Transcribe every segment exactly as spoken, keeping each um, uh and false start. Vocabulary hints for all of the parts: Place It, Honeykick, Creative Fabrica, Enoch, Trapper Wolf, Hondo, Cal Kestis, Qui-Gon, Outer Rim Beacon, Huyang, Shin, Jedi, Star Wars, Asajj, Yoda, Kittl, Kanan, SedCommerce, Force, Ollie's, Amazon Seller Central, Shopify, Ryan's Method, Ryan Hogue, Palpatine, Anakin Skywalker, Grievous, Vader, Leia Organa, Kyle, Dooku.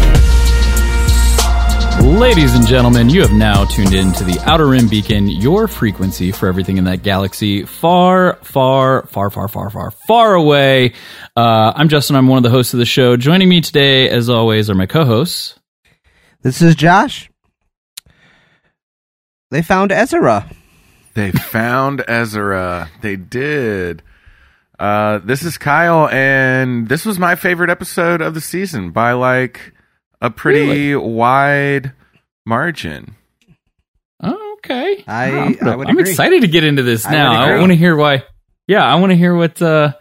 it. Ladies and gentlemen, you have now tuned in to the Outer Rim Beacon, your frequency for everything in that galaxy far, far, far, far, far, far, far away. Uh, I'm Justin. I'm one of the hosts of the show. Joining me today, as always, are my co-hosts. This is Josh. They found Ezra. They found Ezra. They did. Uh, this is Kyle, and this was my favorite episode of the season by like... A pretty really? wide margin. Oh, okay. I, wow, I'm, gonna, I would I'm excited to get into this now. I, I want to hear why. Yeah, I want to hear what uh,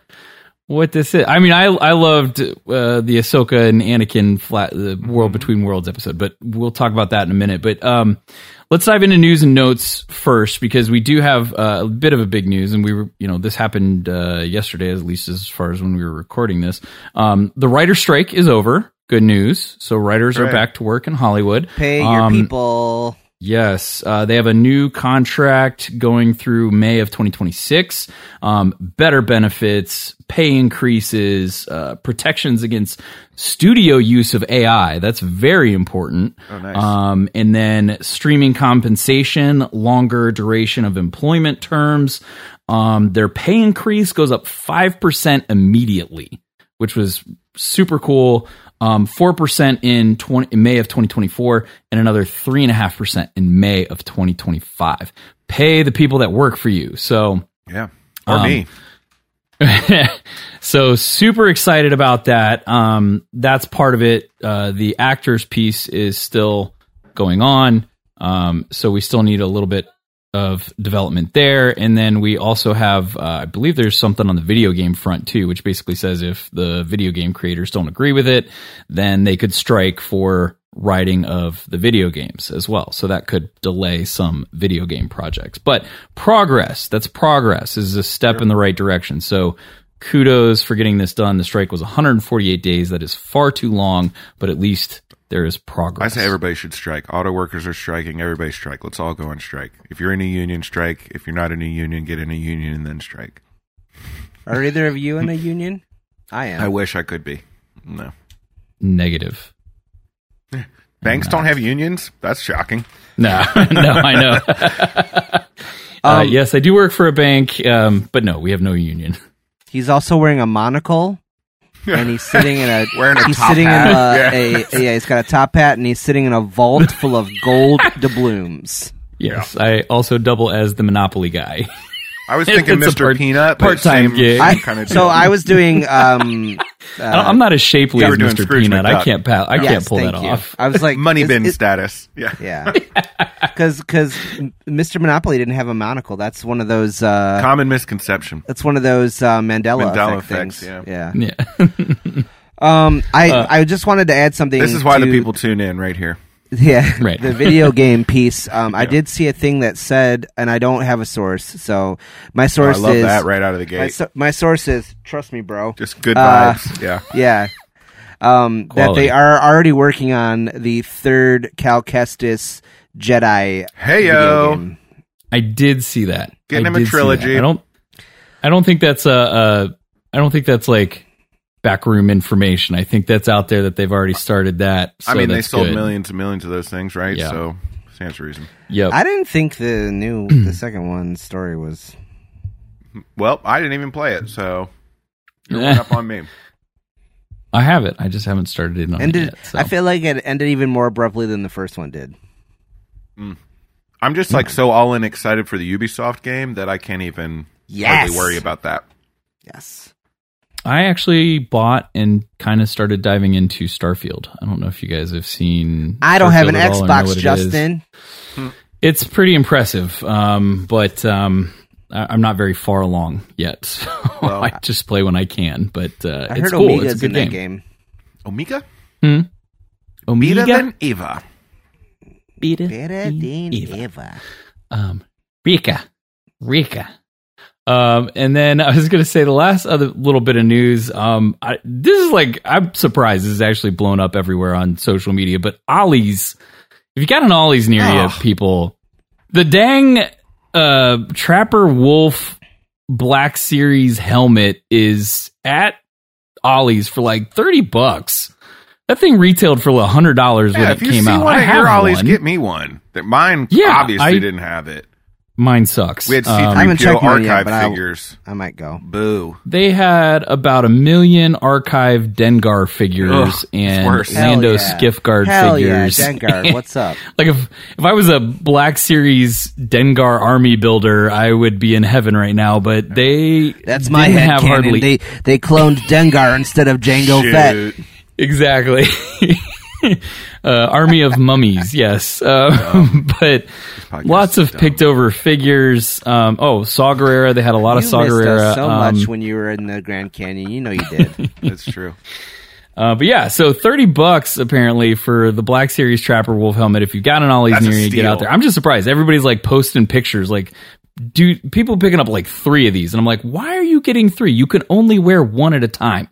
what this is. I mean, I I loved uh, the Ahsoka and Anakin flat the World Between Worlds episode, but we'll talk about that in a minute. But um, let's dive into news and notes first, because we do have uh, a bit of a big news, and we were you know this happened uh, yesterday, at least as far as when we were recording this. Um, the writer strike is over. Good news. So writers Great. are back to work in Hollywood. Pay your um, people. Yes. Uh, they have a new contract going through May of twenty twenty-six. Um, better benefits, pay increases, uh, protections against studio use of A I. That's very important. Oh, nice. Um, and then streaming compensation, longer duration of employment terms. Um, their pay increase goes up five percent immediately, which was super cool. Um, four percent in twenty May of twenty twenty-four and another three and a half percent in May of twenty twenty-five. Pay the people that work for you. So yeah, or um, me. So super excited about that. Um, that's part of it. Uh, the actors piece is still going on. Um, so we still need a little bit of development there. And then we also have, uh, I believe there's something on the video game front too, which basically says if the video game creators don't agree with it, then they could strike for writing of the video games as well. So that could delay some video game projects, but progress, that's progress is a step in the right direction. So kudos for getting this done. The strike was one hundred forty-eight days. That is far too long, but at least there is progress. I say everybody should strike. Auto workers are striking. Everybody strike. Let's all go on strike. If you're in a union, strike. If you're not in a union, get in a union and then strike. Are either of you in a union? I am. I wish I could be. No. Negative. Banks don't have unions? That's shocking. No. No, I know. um, uh, yes, I do work for a bank, um, but no, we have no union. He's also wearing a monocle. And he's sitting in a wearing a he's top sitting hat. in a, yeah. a yeah he's got a top hat and he's sitting in a vault full of gold doubloons. Yes, yeah. I also double as the Monopoly guy. I was thinking Mister Part, Peanut part time gig. I, kind of so deal. I was doing. Um, uh, I I'm not as shapely as Mister Peanut. I can't. Pa- I yes, can't pull that you. off. I was like money bin it, status. Yeah, yeah. Because because Mister Monopoly didn't have a monocle. That's one of those uh, common misconception. That's one of those uh, Mandela, Mandela effect effects. Things. Yeah. yeah. yeah. um, I uh, I just wanted to add something. This is why to, the people tune in right here. Yeah, right. The video game piece. Um, yeah. I did see a thing that said, and I don't have a source, so my source is... Oh, I love is, that right out of the gate. My, so, my source is, trust me, bro. Just good vibes, uh, yeah. Yeah. Um, that they are already working on the third Cal Kestis Jedi Hey-yo. video game. I did see that. Getting I him a trilogy. I don't, I don't think that's a, a... I don't think that's like... backroom information. I think that's out there that they've already started that. So I mean, they sold good. millions and millions of those things, right? Yeah. So stands to reason. Yep. I didn't think the new, the second one story was. Well, I didn't even play it, so you're up on me. I have it. I just haven't started it on ended, it yet. So. I feel like it ended even more abruptly than the first one did. Mm. I'm just like so all in excited for the Ubisoft game that I can't even yes. hardly worry about that. Yes. I actually bought and kind of started diving into Starfield. I don't know if you guys have seen. I don't Starfield have an Xbox, Justin. It it's pretty impressive, um, but um, I- I'm not very far along yet. So well, I just play when I can. But uh, I it's heard cool. Omega's it's a good in game. game. Omega? Hmm? Omega? Better than Eva. Better than Eva. Eva. Um, Rika. Rika. Um, and then I was going to say the last other little bit of news. Um, I, this is like, I'm surprised this is actually blown up everywhere on social media, but Ollie's, if you got an Ollie's near oh. you, people, the dang uh, Trapper Wolf Black Series helmet is at Ollie's for like thirty bucks. That thing retailed for a hundred dollars yeah, when it came out. One I have your Ollie's, one. Get me one. Mine yeah, obviously I, didn't have it. Mine sucks. We had C three P O um, archive yet, figures. I, I might go. Boo. They had about a million archive Dengar figures Ugh, and Lando yeah. Skiff Guard Hell figures. Yeah, Dengar, what's up? Like if if I was a Black Series Dengar army builder, I would be in heaven right now. But they that's my didn't have hardly. They they cloned Dengar instead of Jango Fett. Exactly. uh, Army of Mummies, yes. Um, but lots of picked over figures. Um, oh, Saw Gerrera. They had a lot of Saw Gerrera. So um, much when you were in the Grand Canyon. You know you did. That's true. Uh, but yeah, so thirty bucks apparently for the Black Series Trapper Wolf helmet. If you've got an Ollie's near you, get out there. I'm just surprised. Everybody's like posting pictures. Like, dude, people picking up like three of these. And I'm like, why are you getting three? You can only wear one at a time.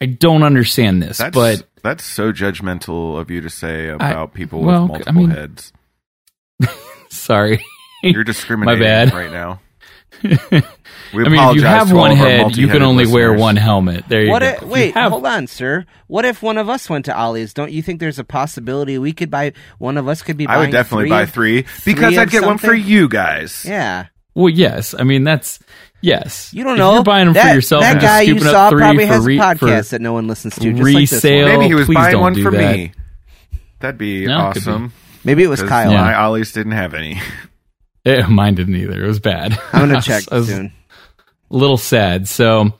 I don't understand this, that's, but that's so judgmental of you to say about I, people well, with multiple I mean, heads. Sorry, you're discriminating. My bad. Right now. We I mean, if you have one head, you can only listeners. Wear one helmet. There you what go. If, wait, you have, hold on, sir. What if one of us went to Ollie's? Don't you think there's a possibility we could buy? One of us could be. I would definitely three buy three because three I'd get something? One for you guys. Yeah. Well, yes. I mean, that's. Yes. You don't know. If you're buying them that, for yourself. That and guy you saw probably has re- a podcast that no one listens to. Just resale. Like this one. Maybe he was Please buying one for that. Me. That'd be no, awesome. Be. Maybe it was Kyle. Yeah. My Ollie's didn't have any. It, mine didn't either. It was bad. I'm going to check was, soon. A little sad. So,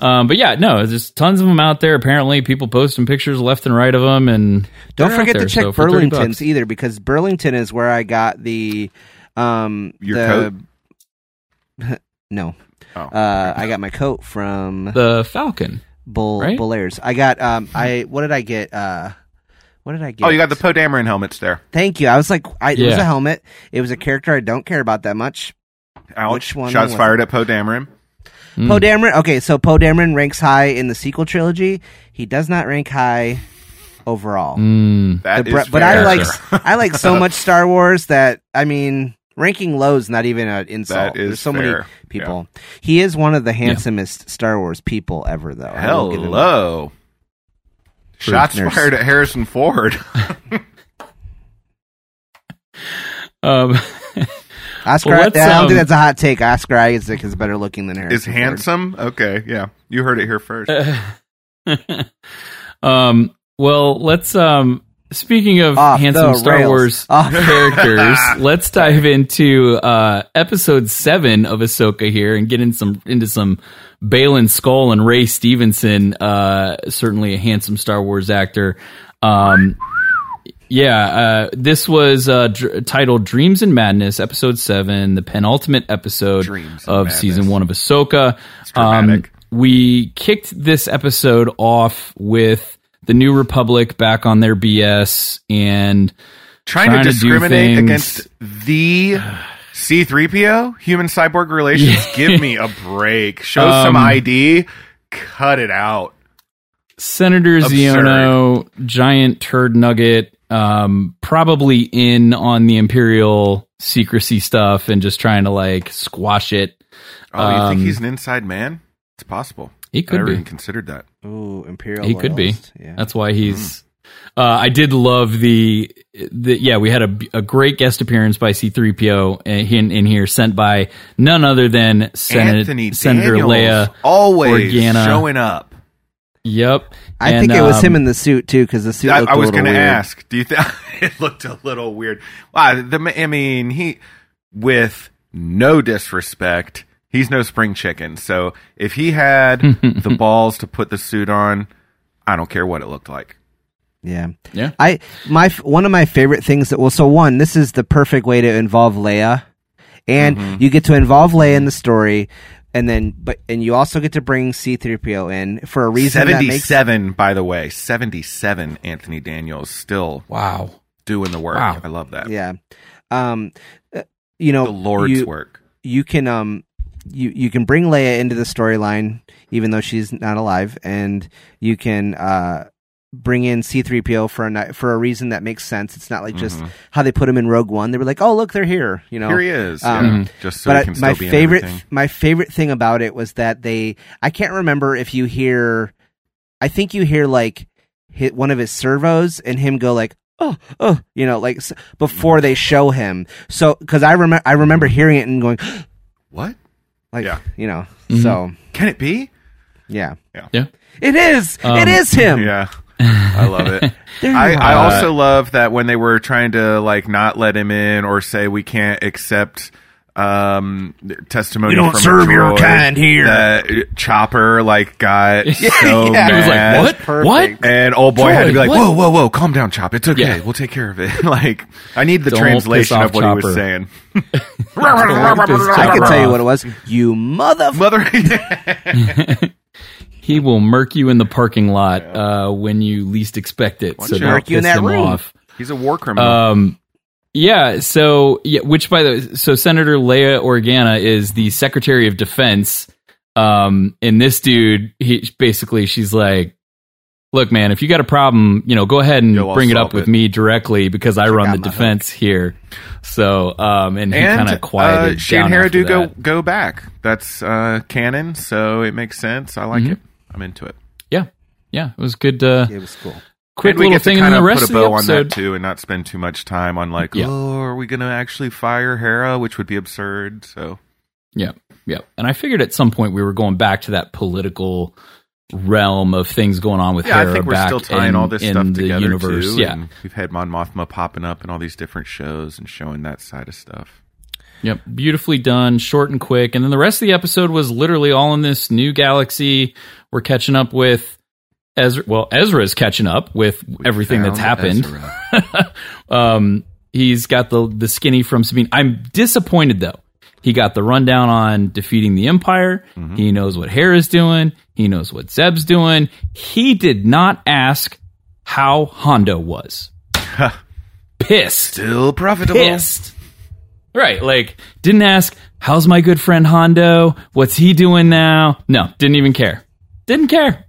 um, but yeah, no, there's tons of them out there. Apparently, people posting pictures left and right of them. And don't forget there, to check so Burlington's either, because Burlington is where I got the. Um, Your the, coat? No. Oh. Uh, I got my coat from the Falcon Bull right? Bullairs. I got um I what did I get? Uh what did I get? Oh, you got the Poe Dameron helmets there. Thank you. I was like I yeah. it was a helmet. It was a character I don't care about that much. Ouch. Which one Shots fired it? At Poe Dameron. Mm. Poe Dameron. Okay, so Poe Dameron ranks high in the sequel trilogy. He does not rank high overall. Mm, that the, is but fair. I like I like so much Star Wars that I mean ranking low is not even an insult. That is There's so fair. Many people. Yeah. He is one of the handsomest yeah. Star Wars people ever, though. Hello. Shots Proof fired nurse. At Harrison Ford. um, Oscar, well, I don't um, think that's a hot take. Oscar Isaac is better looking than Harrison Is Ford. Handsome? Okay, yeah. You heard it here first. um. Well, let's... um. Speaking of Off handsome Star rails. Wars Off. characters, let's dive into uh, episode seven of Ahsoka here and get in some into some Baylan Skoll and Ray Stevenson. Uh, certainly a handsome Star Wars actor. Um, yeah, uh, this was uh, dr- titled "Dreams and Madness," episode seven, the penultimate episode Dreams of Madness. Season one of Ahsoka. Um, we kicked this episode off with. The New Republic back on their B S and trying, trying to discriminate to against the C three P O human cyborg relations. Yeah. Give me a break. Show um, some I D. Cut it out. Senator Absurd. Ziono, giant turd nugget, um, probably in on the Imperial secrecy stuff and just trying to like squash it. Oh, you um, think he's an inside man? It's possible. He could I never be even considered that. Oh, Imperial. He loyalist. Could be. Yeah. That's why he's. Mm. Uh, I did love the, the. Yeah, we had a, a great guest appearance by C three P O in, in here, sent by none other than Senate, Senator Leia always Organa. Showing up. Yep. I and, think it was um, him in the suit too, because the suit. I, looked I was going to ask. Do you think it looked a little weird? Wow. The, I mean, he with no disrespect. He's no spring chicken, so if he had the balls to put the suit on, I don't care what it looked like. Yeah, yeah. I my one of my favorite things that well, so one, this is the perfect way to involve Leia, and mm-hmm. you get to involve Leia in the story, and then but and you also get to bring C three P O in for a reason. seventy-seven, that makes, by the way, seventy-seven. Anthony Daniels still wow doing the work. Wow. I love that. Yeah, um, you know the Lord's you, work. You can um. you you can bring Leia into the storyline, even though she's not alive, and you can uh, bring in C three P O for a for a reason that makes sense. It's not like just mm-hmm. how they put him in Rogue One. They were like, "Oh, look, they're here," you know. Here he is. Um, yeah. Just so but he can still my be favorite, in everything. My favorite thing about it was that they. I can't remember if you hear. I think you hear like hit one of his servos and him go like. Oh, oh, you know, like before they show him. So, because I remember, I remember hearing it and going, "What?" Like, yeah. you know. Mm-hmm. So, can it be? Yeah, yeah, yeah. It is. Um, it is him. Yeah, I love it. I, I also love that when they were trying to like not let him in or say we can't accept. Um, testimony. You don't from serve your kind here. The Chopper like got yeah, so yeah. mad. It was like, what? Perfect. What? And old boy Troy, had to be like, what? whoa, whoa, whoa, calm down, Chop. It's okay. Yeah. We'll take care of it. Like, I need the don't translation of what Chopper. he was saying. I can tell you what it was. You mother, mother. He will murk you in the parking lot uh, when you least expect it. Why so don't piss him room? off. He's a war criminal. Um. Yeah, so yeah, which by the so Senator Leia Organa is the Secretary of Defense, um, and this dude, he basically she's like, "Look, man, if you got a problem, you know, go ahead and Yo, bring it up it. with me directly because I, I run the defense hook. here." So, um, and he kind of quieted uh, she down. And Hera do go go back. That's uh, canon, so it makes sense. I like mm-hmm. it. I'm into it. Yeah, yeah, it was good. Uh, yeah, it was cool. Quick and little thing in the rest of the episode. We get to kind of put a bow on that, too, and not spend too much time on, like, yeah. oh, are we going to actually fire Hera, which would be absurd, so. Yeah, yeah. And I figured at some point we were going back to that political realm of things going on with yeah, Hera. I think we're back still tying in, all this stuff together, universe. too. Yeah. And we've had Mon Mothma popping up in all these different shows and showing that side of stuff. Yep, beautifully done, short and quick. And then the rest of the episode was literally all in this new galaxy. We're catching up with... Ezra, well, Ezra is catching up with we everything that's happened. um, he's got the the skinny from Sabine. I'm disappointed, though. He got the rundown on defeating the Empire. Mm-hmm. He knows what Hera's doing. He knows what Zeb's doing. He did not ask how Hondo was. Pissed. Still profitable. Pissed. Right, like, didn't ask, how's my good friend Hondo? What's he doing now? No, didn't even care. Didn't care.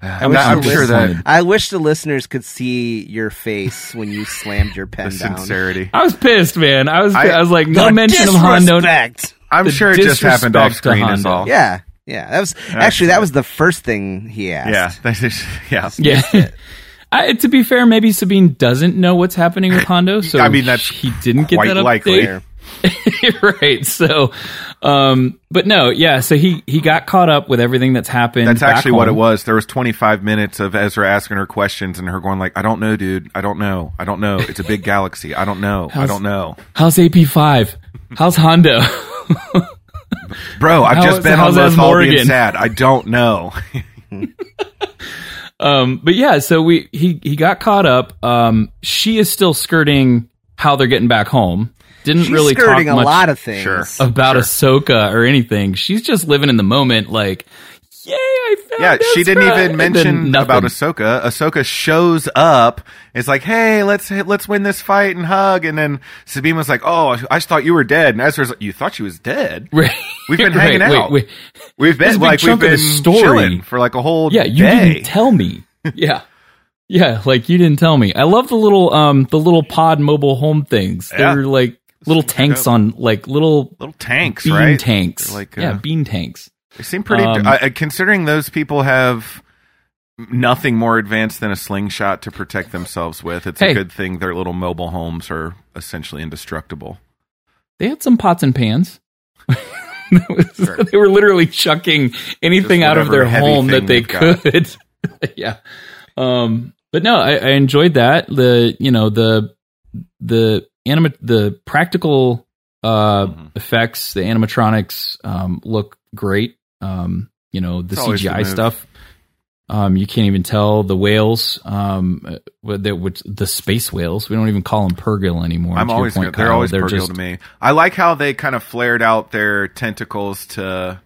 I, I'm, I'm sure that I wish the listeners could see your face when you slammed your pen the down. Sincerity. I was pissed, man. I was. I, I was like, no mention disrespect. of Hondo. I'm sure it just happened off screen. Is all. Yeah, yeah. That was That's actually that was the first thing he asked. Yeah, just, yeah, yeah. I, to be fair, maybe Sabine doesn't know what's happening with Hondo, so I mean, that's he didn't quite get that likely. Update. Right. So, um, but no, yeah. So he, he got caught up with everything that's happened. That's actually what it was. There was twenty-five minutes of Ezra asking her questions and her going like, I don't know, dude. I don't know. I don't know. It's a big galaxy. I don't know. How's, I don't know. How's A P five? How's Hondo? Bro, I've How, just been on this all being sad. I don't know. um, but yeah, so we, he, he got caught up. Um, she is still skirting how they're getting back home. Didn't She's really talk much a lot of things sure, about sure. Ahsoka or anything. She's just living in the moment, like, yay, I found Yeah, Ezra. She didn't even mention about Ahsoka. Ahsoka shows up. It's like, hey, let's let's win this fight and hug. And then Sabine was like, oh, I just thought you were dead. And Ezra's like, you thought she was dead? Right. We've been hanging right, out. Wait, wait. We've been like we've been chilling for like a whole yeah, day. Yeah, you didn't tell me. Yeah. Yeah, like you didn't tell me. I love the little um the little pod mobile home things. Yeah. They're like little tanks on like little little tanks, bean right? Tanks, like, uh, yeah, bean tanks. They seem pretty. Um, uh, considering those people have nothing more advanced than a slingshot to protect themselves with, it's hey, a good thing their little mobile homes are essentially indestructible. They had some pots and pans. Sure. They were literally chucking anything out of their home that they could. Yeah, um, but no, I, I enjoyed that. The you know the the. Anima- the practical uh, mm-hmm. effects, the animatronics um, look great. Um, you know, the C G I stuff. Um, you can't even tell the whales, um, the, which, the space whales. We don't even call them Purgil anymore. I'm always point, Kyle, they're always they're Purgil just, to me. I like how they kind of flared out their tentacles to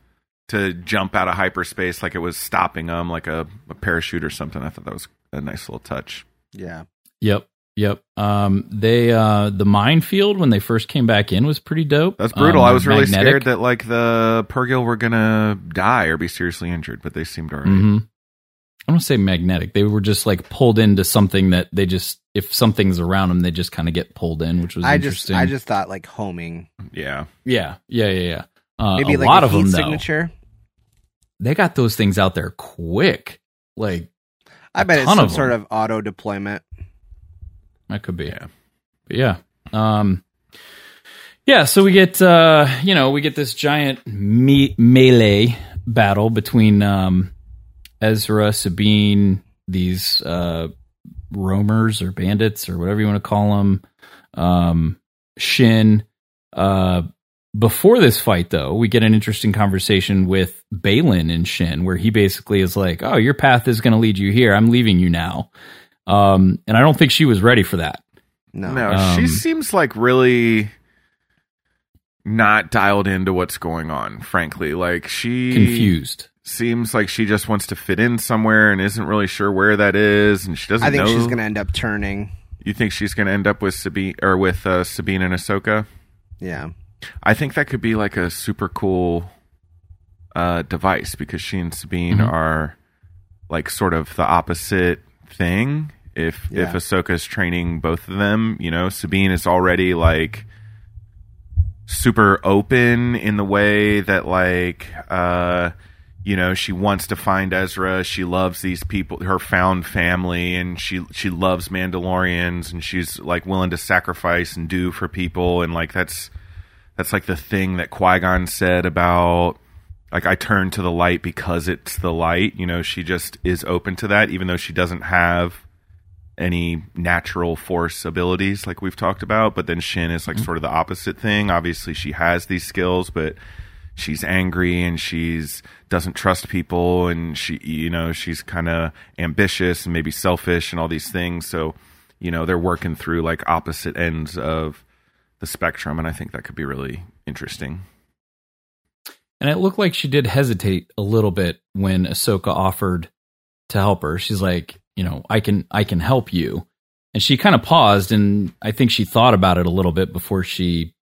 to jump out of hyperspace, like it was stopping them, like a, a parachute or something. I thought that was a nice little touch. Yeah. Yep. Yep. Um, they uh, the minefield when they first came back in was pretty dope. That's brutal. Um, I was magnetic. really scared that like the Purgil were gonna die or be seriously injured, but they seemed alright. Mm-hmm. I don't want to say magnetic. They were just like pulled into something that they just, if something's around them, they just kind of get pulled in, which was I interesting. Just, I just thought like homing. Yeah. Yeah. Yeah. Yeah. Yeah. Uh, Maybe a like lot a of them signature. Though, they got those things out there quick. Like, I bet it's some of sort of auto deployment. That could be. Yeah. But yeah. Um, yeah. So we get, uh, you know, we get this giant me- melee battle between, um, Ezra, Sabine, these uh, roamers or bandits or whatever you want to call them, um, Shin. Uh, before this fight, though, we get an interesting conversation with Baylan and Shin, where he basically is like, oh, your path is going to lead you here. I'm leaving you now. Um, and I don't think she was ready for that. No, no um, she seems like really not dialed into what's going on, frankly. Like she... Confused. Seems like she just wants to fit in somewhere and isn't really sure where that is, and she doesn't. I think know. She's going to end up turning. You think she's going to end up with Sabine or with uh, Sabine and Ahsoka? Yeah, I think that could be like a super cool uh, device because she and Sabine mm-hmm. are like sort of the opposite thing. If yeah. if Ahsoka's training both of them, you know, Sabine is already like super open in the way that like. Uh, You know, she wants to find Ezra. She loves these people, her found family, and she she loves Mandalorians, and she's like willing to sacrifice and do for people, and like that's that's like the thing that Qui-Gon said about like I turn to the light because it's the light. You know, she just is open to that, even though she doesn't have any natural force abilities like we've talked about. But then Shin is like mm-hmm. sort of the opposite thing. Obviously, she has these skills, but she's angry and she's doesn't trust people and she, you know, she's kind of ambitious and maybe selfish and all these things. So, you know, they're working through like opposite ends of the spectrum. And I think that could be really interesting. And it looked like she did hesitate a little bit when Ahsoka offered to help her. She's like, you know, I can, I can help you. And she kind of paused and I think she thought about it a little bit before she,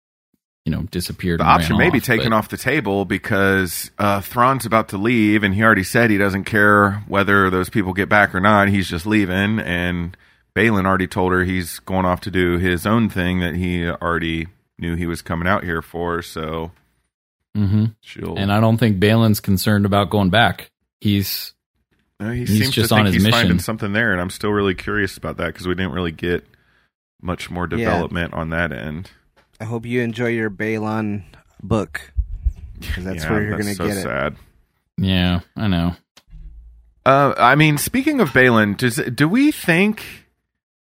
you know, disappeared. The option may be taken off the table because uh, Thrawn's about to leave, and he already said he doesn't care whether those people get back or not. He's just leaving, and Baylan already told her he's going off to do his own thing that he already knew he was coming out here for. So, mm-hmm. she'll... and I don't think Baylan's concerned about going back. He's no, he he's seems just to think on his he's mission. Finding something there, and I'm still really curious about that because we didn't really get much more development yeah. on that end. I hope you enjoy your Baylan book, because that's yeah, where you're going to so get it. Sad. Yeah, I know. Uh, I mean, speaking of Baylan, does do we think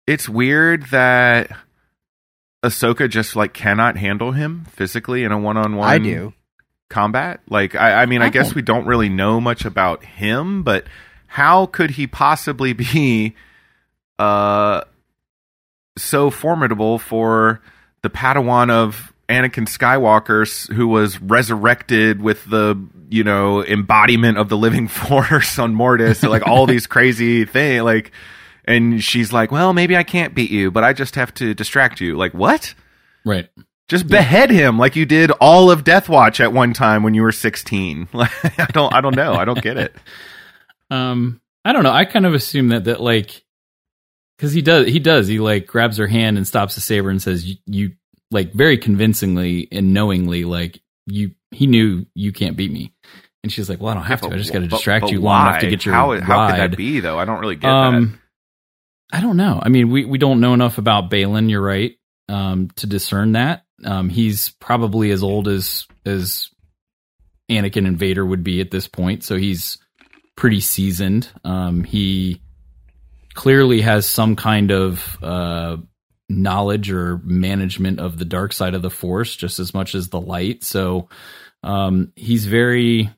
it's weird that Ahsoka just like cannot handle him physically in a one-on-one? I do. Combat? Like, I, I mean, I, I guess we don't really know much about him, but how could he possibly be uh, so formidable for the Padawan of Anakin Skywalker, who was resurrected with the, you know, embodiment of the living force on Mortis, so, like all these crazy things, like, and she's like, well, maybe I can't beat you, but I just have to distract you. Like, what? Right. Just yeah. behead him like you did all of Death Watch at one time when you were sixteen. Like, I don't, I don't know. I don't get it. Um, I don't know. I kind of assume that, that like, Because he does, he does. He like grabs her hand and stops the saber and says, you, "You like very convincingly and knowingly, like you." He knew you can't beat me, and she's like, "Well, I don't have yeah, to. But, I just got to distract but, but you long why? Enough to get your how, ride." How could that be though? I don't really get um, that. I don't know. I mean, we we don't know enough about Baylan. You're right um, to discern that. Um, he's probably as old as as Anakin and Vader would be at this point, so he's pretty seasoned. Um, he. Clearly has some kind of uh, knowledge or management of the dark side of the Force just as much as the light. So um, he's very,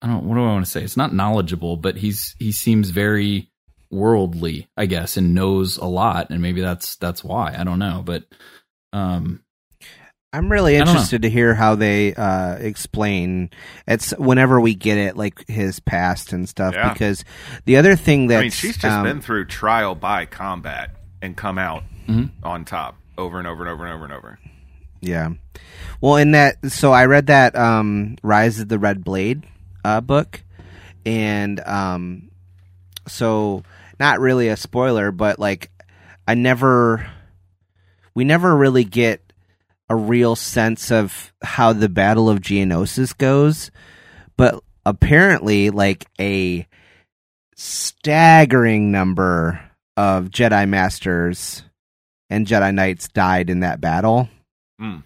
I don't, what do I want to say? It's not knowledgeable, but he's, he seems very worldly, I guess, and knows a lot. And maybe that's, that's why, I don't know. But um, I'm really interested to hear how they uh, explain it's whenever we get it, like his past and stuff, yeah. because the other thing that I mean, she's just um, been through trial by combat and come out mm-hmm. on top over and over and over and over and over. Yeah. Well, in that, so I read that um, Rise of the Red Blade uh, book, and um, so not really a spoiler, but like I never, we never really get a real sense of how the Battle of Geonosis goes, but apparently, like a staggering number of Jedi Masters and Jedi Knights died in that battle. Mm.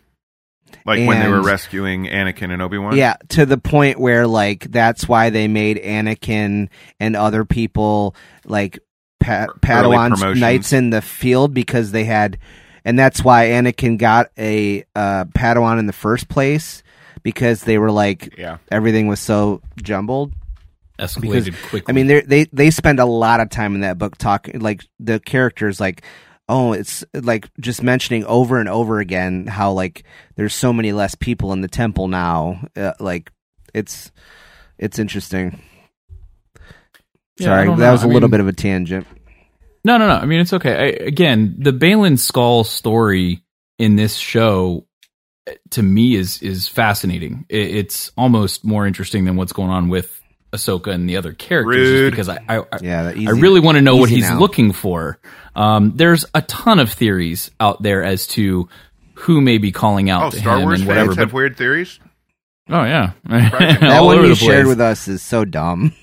Like and, when they were rescuing Anakin and Obi-Wan? Yeah, to the point where, like, that's why they made Anakin and other people, like, pa- Padawan Knights in the field, because they had... And that's why Anakin got a uh, Padawan in the first place, because they were, like, yeah. everything was so jumbled. Escalated because, quickly. I mean, they they spend a lot of time in that book talking, like, the characters, like... Oh, it's like just mentioning over and over again how like there's so many less people in the temple now. Uh, like it's it's interesting. Yeah, Sorry, that know. was a I little mean, bit of a tangent. No, no, no. I mean, it's okay. I, again, the Baylan Skoll story in this show to me is is fascinating. It, it's almost more interesting than what's going on with Ahsoka and the other characters, Rude. just because I I, yeah, easy, I really want to know what he's now. looking for. Um, there's a ton of theories out there as to who may be calling out. Oh, to Star him Wars and whatever, fans but, have weird theories. Oh yeah, that one you shared with us is so dumb.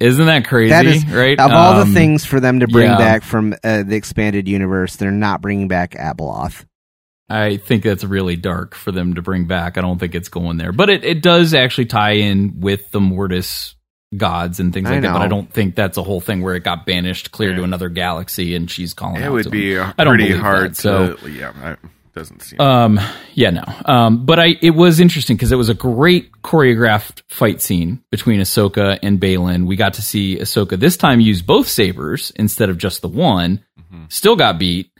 Isn't that crazy? That is, right? Of um, all the things for them to bring yeah. back from uh, the expanded universe, they're not bringing back Abeloth. I think that's really dark for them to bring back. I don't think it's going there, but it it does actually tie in with the Mortis gods and things like that, but I don't think that's a whole thing where it got banished clear yeah. to another galaxy and she's calling it out. It would be a pretty hard that, so to, yeah it doesn't seem um yeah no um but I it was interesting because it was a great choreographed fight scene between Ahsoka and Baylan. We got to see Ahsoka this time use both sabers instead of just the one. Mm-hmm. Still got beat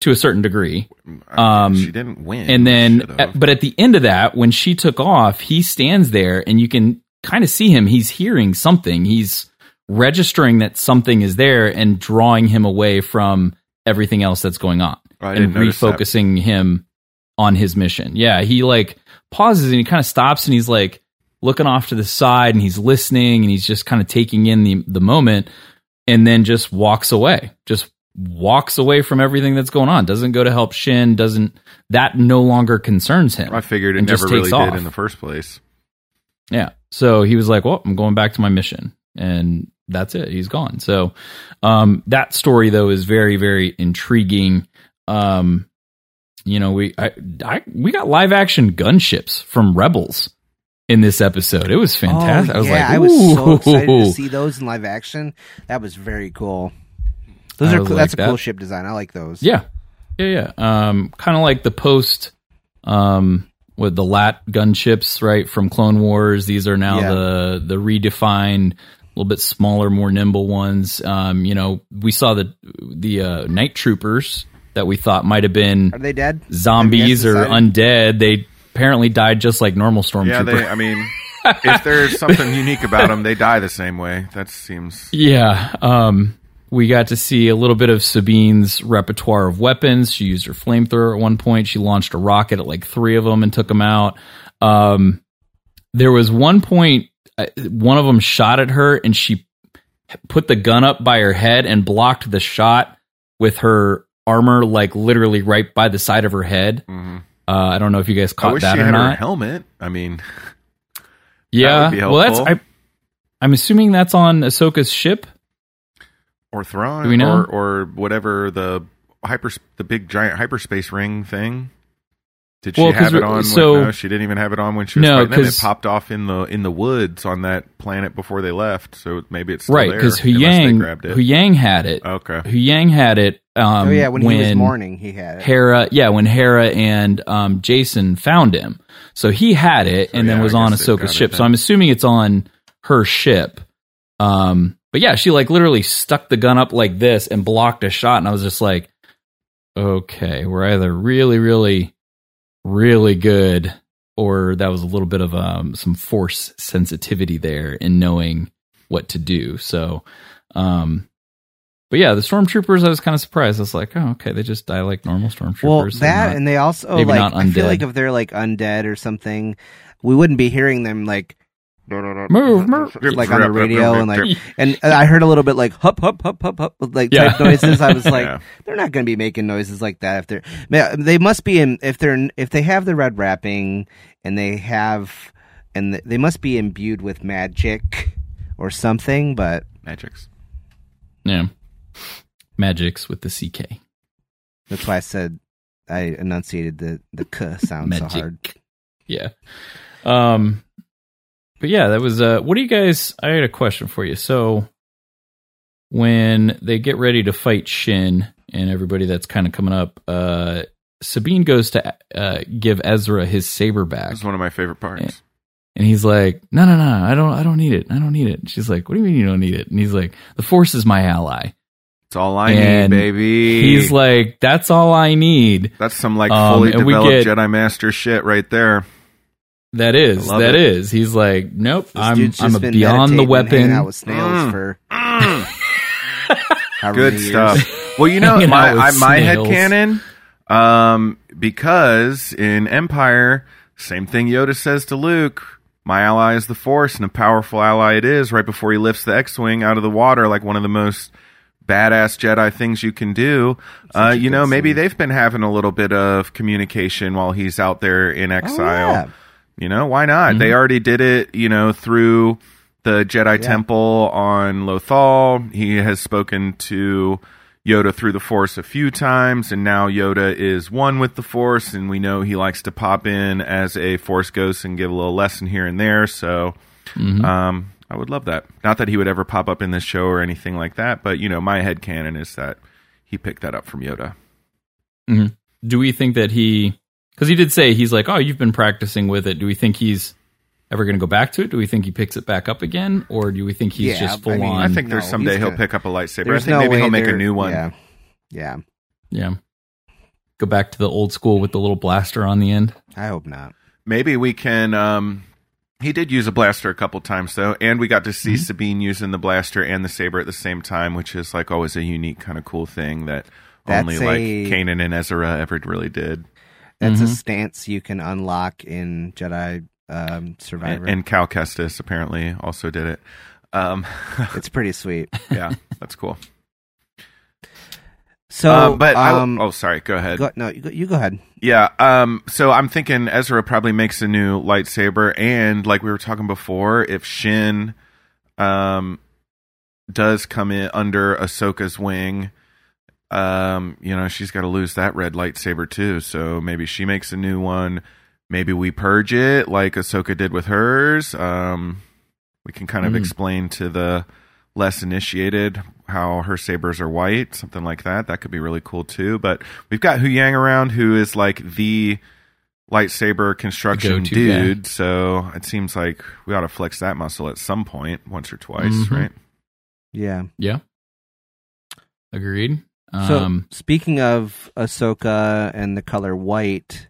to a certain degree. I mean, um, she didn't win, and then at, but at the end of that, when she took off, he stands there and you can kind of see him. He's hearing something. He's registering that something is there and drawing him away from everything else that's going on oh, and refocusing him on his mission. Yeah, he like pauses and he kind of stops and he's like looking off to the side and he's listening and he's just kind of taking in the the moment, and then just walks away. Just walks away from everything that's going on. Doesn't go to help Shin. Doesn't that no longer concerns him? I figured it never really did off. in the first place. Yeah. So he was like, well, I'm going back to my mission, and that's it. He's gone. So um, that story, though, is very, very intriguing. Um, you know, we I, I, we got live action gunships from Rebels in this episode. It was fantastic. Oh, yeah, I was like, ooh. I was so excited to see those in live action. That was very cool. Those are cool. Like that's that. a cool ship design. I like those. Yeah. Yeah, yeah. Um, kind of like the post... Um, with the L A T gunships, right, from Clone Wars. These are now yeah. the the redefined, a little bit smaller, more nimble ones. Um, you know, we saw the the uh, night troopers that we thought might have been are they dead? zombies or undead. They apparently died just like normal stormtroopers. Yeah, they, I mean, if there's something unique about them, they die the same way. That seems... Yeah, um... We got to see a little bit of Sabine's repertoire of weapons. She used her flamethrower at one point. She launched a rocket at like three of them and took them out. Um, there was one point, one of them shot at her, and she put the gun up by her head and blocked the shot with her armor, like literally right by the side of her head. Mm-hmm. Uh, I don't know if you guys caught that or not. I wish she had her helmet. I mean, yeah. That would be helpful. Well, that's I, I'm assuming that's on Ahsoka's ship. Or Thrawn, or, or whatever the hyper, the big giant hyperspace ring thing. Did she well, have it on? So, when, no, she didn't even have it on when she was no, fighting them. It popped off in the in the woods on that planet before they left. So maybe it's still right because Huyang grabbed it. Huyang had it. Okay, Huyang had it. Um, oh yeah, when, when he was mourning, he had it. Hera, yeah, when Hera and um, Jason found him, so he had it, so, and yeah, then was on Ahsoka's ship. So I'm assuming it's on her ship. Um. But yeah, she like literally stuck the gun up like this and blocked a shot. And I was just like, okay, we're either really, really, really good, or that was a little bit of um, some force sensitivity there in knowing what to do. So, um, But yeah, the stormtroopers, I was kind of surprised. I was like, oh, okay, they just die like normal stormtroopers. Well, that, and, not, and they also, like, I feel like if they're, like, undead or something, we wouldn't be hearing them, like, move, move, like on the radio, and like, and I heard a little bit like hup, hup, hup, hup, hup, like yeah. type noises. I was like, yeah. they're not going to be making noises like that if they're. They must be in if they're if they have the red wrapping and they have and they must be imbued with magic or something. But magics, yeah, magics with the C K. That's why I said I enunciated the the k sound magic. So hard. Yeah. Um. But yeah, that was, uh, what do you guys, I had a question for you. So when they get ready to fight Shin and everybody that's kind of coming up, uh, Sabine goes to uh, give Ezra his saber back. That's one of my favorite parts. And, and he's like, no, no, no, I don't, I don't need it. I don't need it. And she's like, what do you mean you don't need it? And he's like, the Force is my ally. It's all I and need, baby. He's like, that's all I need. That's some like fully um, developed get, Jedi Master shit right there. That is, that it. is. He's like, nope, this I'm I'm a beyond the weapon. Out with snails mm. for mm. Good stuff. Well, you know, my I, my headcanon, um, because in Empire, same thing Yoda says to Luke, my ally is the Force, and a powerful ally it is, right before he lifts the X-Wing out of the water, like one of the most badass Jedi things you can do. Uh, you know, maybe scene. They've been having a little bit of communication while he's out there in exile. Oh, yeah. You know, why not? Mm-hmm. They already did it, you know, through the Jedi yeah. Temple on Lothal. He has spoken to Yoda through the Force a few times, and now Yoda is one with the Force, and we know he likes to pop in as a Force ghost and give a little lesson here and there, so mm-hmm. um, I would love that. Not that he would ever pop up in this show or anything like that, but, you know, my headcanon is that he picked that up from Yoda. Mm-hmm. Do we think that he... Because he did say, he's like, oh, you've been practicing with it. Do we think he's ever going to go back to it? Do we think he picks it back up again? Or do we think he's yeah, just full I mean, on? I think there's no, someday he'll gonna, pick up a lightsaber. I think no maybe he'll make a new one. Yeah. yeah. Yeah. Go back to the old school with the little blaster on the end. I hope not. Maybe we can... Um, he did use a blaster a couple times, though. And we got to see mm-hmm. Sabine using the blaster and the saber at the same time, which is like always a unique kind of cool thing that That's only a, like Kanan and Ezra ever really did. That's mm-hmm. a stance you can unlock in Jedi um, Survivor. And, and Cal Kestis apparently also did it. Um, it's pretty sweet. Yeah, that's cool. So, uh, but um, I, oh, sorry. Go ahead. Go, no, you go, you go ahead. Yeah. Um, so I'm thinking Ezra probably makes a new lightsaber, and like we were talking before, if Shin um, does come in under Ahsoka's wing. Um, you know, she's got to lose that red lightsaber too. So maybe she makes a new one. Maybe we purge it like Ahsoka did with hers. Um, we can kind of mm. explain to the less initiated how her sabers are white, something like that. That could be really cool too. But we've got Huyang around, who is like the lightsaber construction the dude. Guy. So it seems like we ought to flex that muscle at some point, once or twice, mm-hmm. right? Yeah. Yeah. Agreed. So, speaking of Ahsoka and the color white,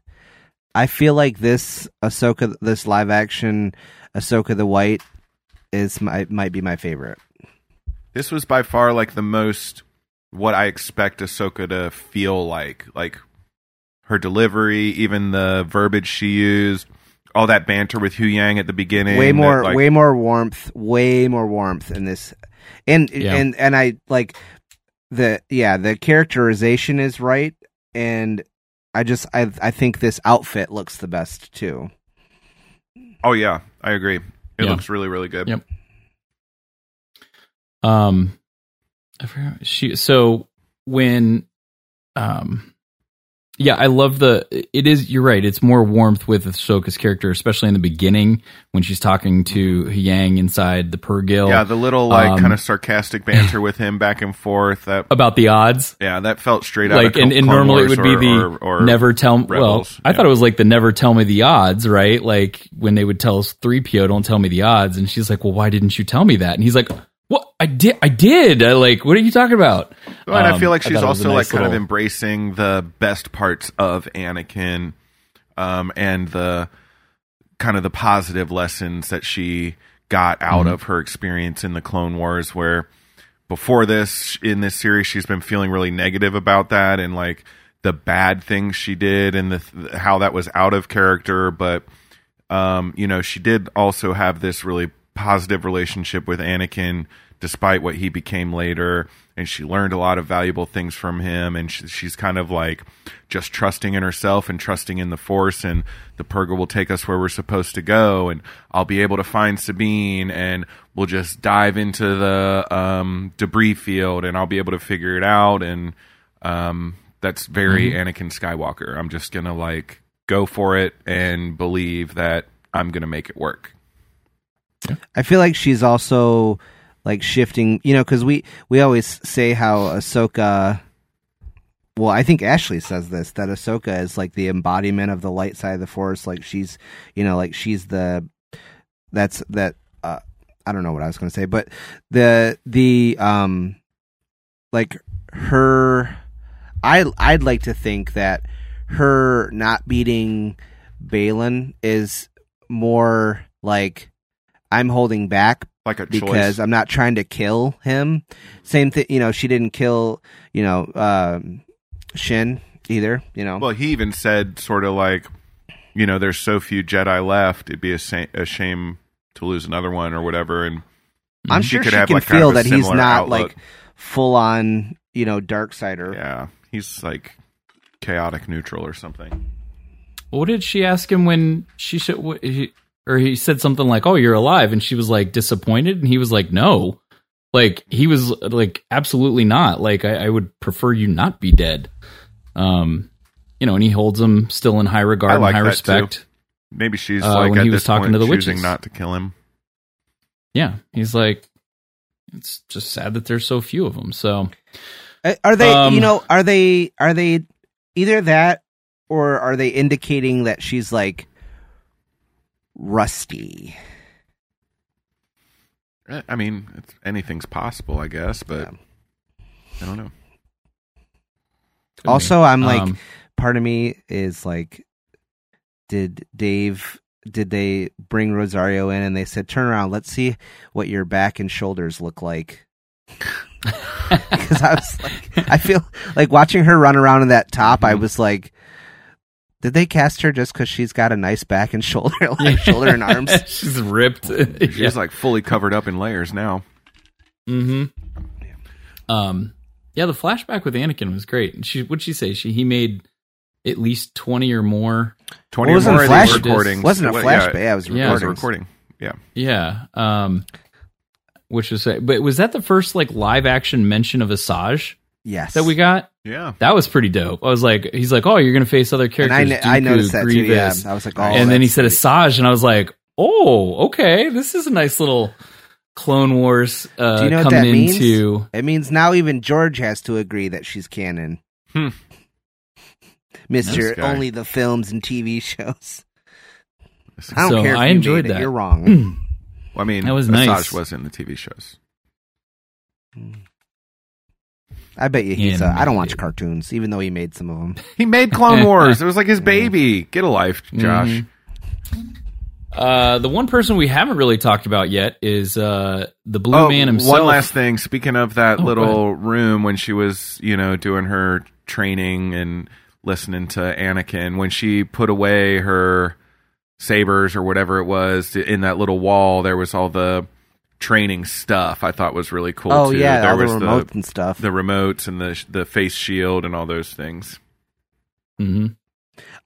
I feel like this Ahsoka, this live action Ahsoka the White, is my, might be my favorite. This was by far like the most what I expect Ahsoka to feel like, like her delivery, even the verbiage she used, all that banter with Huyang at the beginning. Way more, that, like, way more warmth, way more warmth in this, and yeah. and and I like. The yeah, the characterization is right, and I just I I think this outfit looks the best too. Oh yeah, I agree. It yeah. looks really really good. Yep. Um, I forgot she. So when, um, yeah, I love the. It is you're right. It's more warmth with Ahsoka's character, especially in the beginning when she's talking to Huyang inside the Purgil. Yeah, the little like um, kind of sarcastic banter with him back and forth that, about the odds. Yeah, that felt straight like, out. Like, and, and normally it would or, be the or, or never tell. Rebels. Well, I yeah. thought it was like the never tell me the odds, right? Like when they would tell us three P O, don't tell me the odds, and she's like, well, why didn't you tell me that? And he's like. Well, I did. I did. I like. What are you talking about? Well, and um, I feel like she's also nice like kind little... of embracing the best parts of Anakin, um, and the kind of the positive lessons that she got out mm-hmm. of her experience in the Clone Wars, where before this in this series, she's been feeling really negative about that and like the bad things she did and the, how that was out of character. But, um, you know, she did also have this really positive relationship with Anakin despite what he became later. And she learned a lot of valuable things from him. And she, she's kind of like just trusting in herself and trusting in the Force, and the Purgil will take us where we're supposed to go. And I'll be able to find Sabine, and we'll just dive into the um, debris field, and I'll be able to figure it out. And um, that's very mm-hmm. Anakin Skywalker. I'm just going to like go for it and believe that I'm going to make it work. I feel like she's also like shifting, you know, because we, we always say how Ahsoka, well, I think Ashley says this, that Ahsoka is like the embodiment of the light side of the Force. Like she's, you know, like she's the, that's that, uh, I don't know what I was going to say, but the, the, um, like her, I, I'd like to think that her not beating Baylan is more like, I'm holding back like a because choice. I'm not trying to kill him. Same thing, you know, she didn't kill, you know, um, Shin either, you know. Well, he even said sort of like, you know, there's so few Jedi left. It'd be a, sa- a shame to lose another one or whatever. And I'm she sure could she have, can like, feel kind of that he's not outlook. Like full on, you know, Darksider. Yeah, he's like chaotic neutral or something. What did she ask him when she should... What, he, Or he said something like, "Oh, you're alive," and she was like disappointed, and he was like, "No," like he was like, "Absolutely not." Like I, I would prefer you not be dead, um, you know. And he holds him still in high regard, I like and high respect. Too. Maybe she's uh, like when at he was this talking point, to the witches, choosing not to kill him. Yeah, he's like, it's just sad that there's so few of them. So are they? Um, you know, are they? Are they either that, or are they indicating that she's like rusty? I mean, it's, anything's possible, I guess, but yeah. I don't know. Could also, be. I'm like, um, part of me is like, did Dave, did they bring Rosario in and they said, turn around, let's see what your back and shoulders look like? Because I was like, I feel like watching her run around in that top, mm-hmm. I was like, did they cast her just because she's got a nice back and shoulder, like shoulder and arms? She's ripped. She's yeah. like fully covered up in layers now. Mm-hmm. Um, yeah, the flashback with Anakin was great. And she, what'd she say? She he made at least twenty or more. Twenty well, or more flash recordings. Wasn't a flashback. Yeah, it was recording. Yeah, it was recording. Yeah. Yeah. Um, which was, but was that the first like live action mention of Asajj? Yes. That we got? Yeah. That was pretty dope. I was like, he's like, oh, you're going to face other characters. And I, Dooku, I noticed that Grievous. Too, yeah. I was like, oh, and then he said Asajj, and I was like, oh, okay. This is a nice little Clone Wars uh, Do you know coming what that means? Into. It means now even George has to agree that she's canon. Hmm. Mister Only the films and T V shows. I don't so care if I you enjoyed that. It. You're wrong. Mm. Well, I mean, that was Asajj nice. Was in the T V shows. Mm. I bet you he's. Uh, I don't watch cartoons, even though he made some of them. He made Clone Wars. It was like his baby. Get a life, Josh. Mm-hmm. Uh, the one person we haven't really talked about yet is uh, the Blue oh, Man himself. One last thing. Speaking of that oh, little room when she was, you know, doing her training and listening to Anakin, when she put away her sabers or whatever it was in that little wall, there was all the training stuff I thought was really cool oh, too. Yeah, there all was the remotes and stuff. The remotes and the the face shield and all those things. Mm-hmm.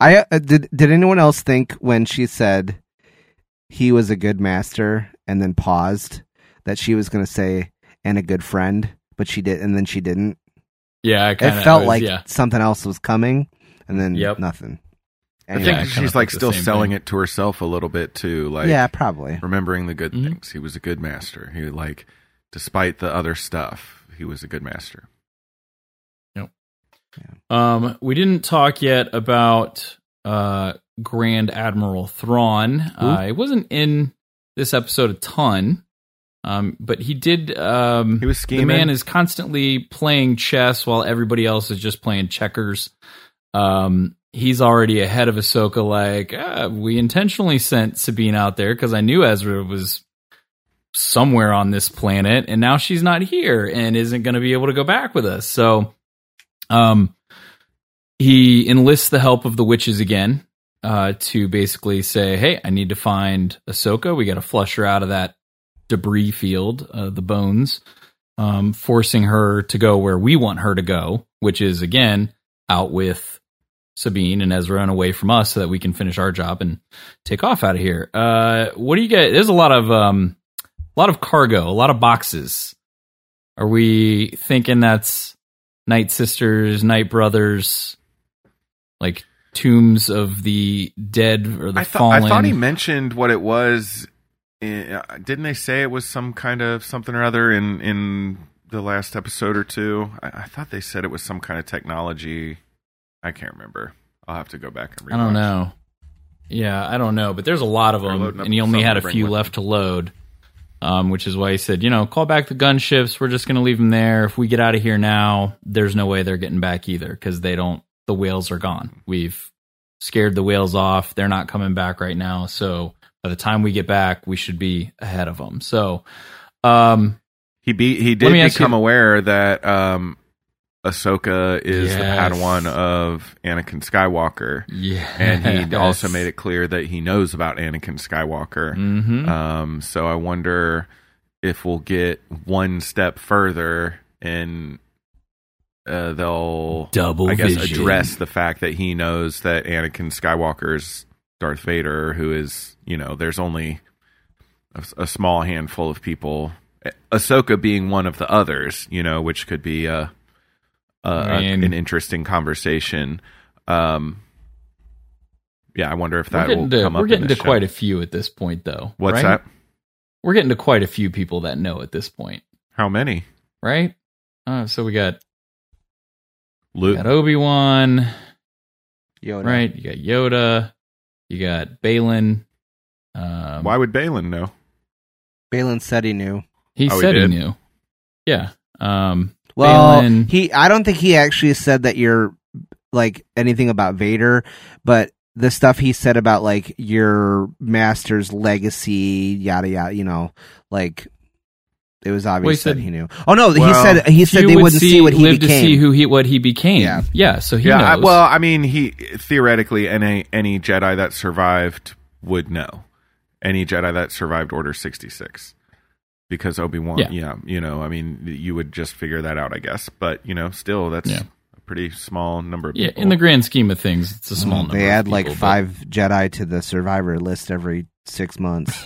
I uh, did. Did anyone else think when she said he was a good master and then paused that she was going to say and a good friend, but she did, and then she didn't. Yeah, I kinda, it felt it was, like yeah. something else was coming, and then yep. nothing. Anyway, I think yeah, she's I like still selling thing. It to herself a little bit too. Like, yeah, probably remembering the good mm-hmm. things. He was a good master. He like, despite the other stuff, he was a good master. Yep. Yeah. Um, we didn't talk yet about uh, Grand Admiral Thrawn. Uh, it wasn't in this episode a ton, um, but he did. Um, he was scheming. The man is constantly playing chess while everybody else is just playing checkers. Um. He's already ahead of Ahsoka, like, ah, we intentionally sent Sabine out there because I knew Ezra was somewhere on this planet, and now she's not here and isn't going to be able to go back with us. So um, he enlists the help of the witches again uh, to basically say, hey, I need to find Ahsoka. We got to flush her out of that debris field, uh, the bones, um, forcing her to go where we want her to go, which is, again, out with Sabine and Ezra and away from us so that we can finish our job and take off out of here. Uh, what do you get? There's a lot of um, a lot of cargo, a lot of boxes. Are we thinking that's Nightsisters, Night Brothers, like tombs of the dead or the I th- fallen? I thought he mentioned what it was. In, didn't they say it was some kind of something or other in, in the last episode or two? I, I thought they said it was some kind of technology. I can't remember. I'll have to go back and re-watch. I don't know. Yeah, I don't know. But there's a lot of them, and he only had a few left to load, um, which is why he said, you know, call back the gunships. We're just going to leave them there. If we get out of here now, there's no way they're getting back either because they don't. The whales are gone. We've scared the whales off. They're not coming back right now. So by the time we get back, we should be ahead of them. So um, he be, he did become you, aware that. Um, Ahsoka is yes. the Padawan of Anakin Skywalker. Yeah. And he also made it clear that he knows about Anakin Skywalker. Mm-hmm. Um, so I wonder if we'll get one step further and uh, they'll Double I guess vision. address the fact that he knows that Anakin Skywalker's Darth Vader, who is, you know, there's only a, a small handful of people, Ahsoka being one of the others, you know, which could be a uh, Uh, I mean, an interesting conversation. Um, yeah, I wonder if that will to, come we're up. We're getting in this to show. Quite a few at this point, though. What's right? that? We're getting to quite a few people that know at this point. How many? Right? Uh, so we got Luke, got Obi-Wan, Yoda. Right? You got Yoda. You got Baylan. Um, Why would Baylan know? Baylan said he knew. He oh, said he, he knew. Yeah. Um, Well, Baylan. he I don't think he actually said that you're like anything about Vader, but the stuff he said about like your master's legacy, yada yada, you know, like it was obvious well, he said, that he knew. Oh no, well, he said he said they would wouldn't see, see what he live became. To see who he what he became. Yeah, yeah so he yeah, knows. I, well, I mean, he theoretically any any Jedi that survived would know. Any Jedi that survived Order sixty-six. Because Obi-Wan, yeah. yeah, you know, I mean, you would just figure that out, I guess. But, you know, still, that's yeah. a pretty small number of people. Yeah, in the grand scheme of things, it's a small mm, number. They add people, like five but... Jedi to the survivor list every six months.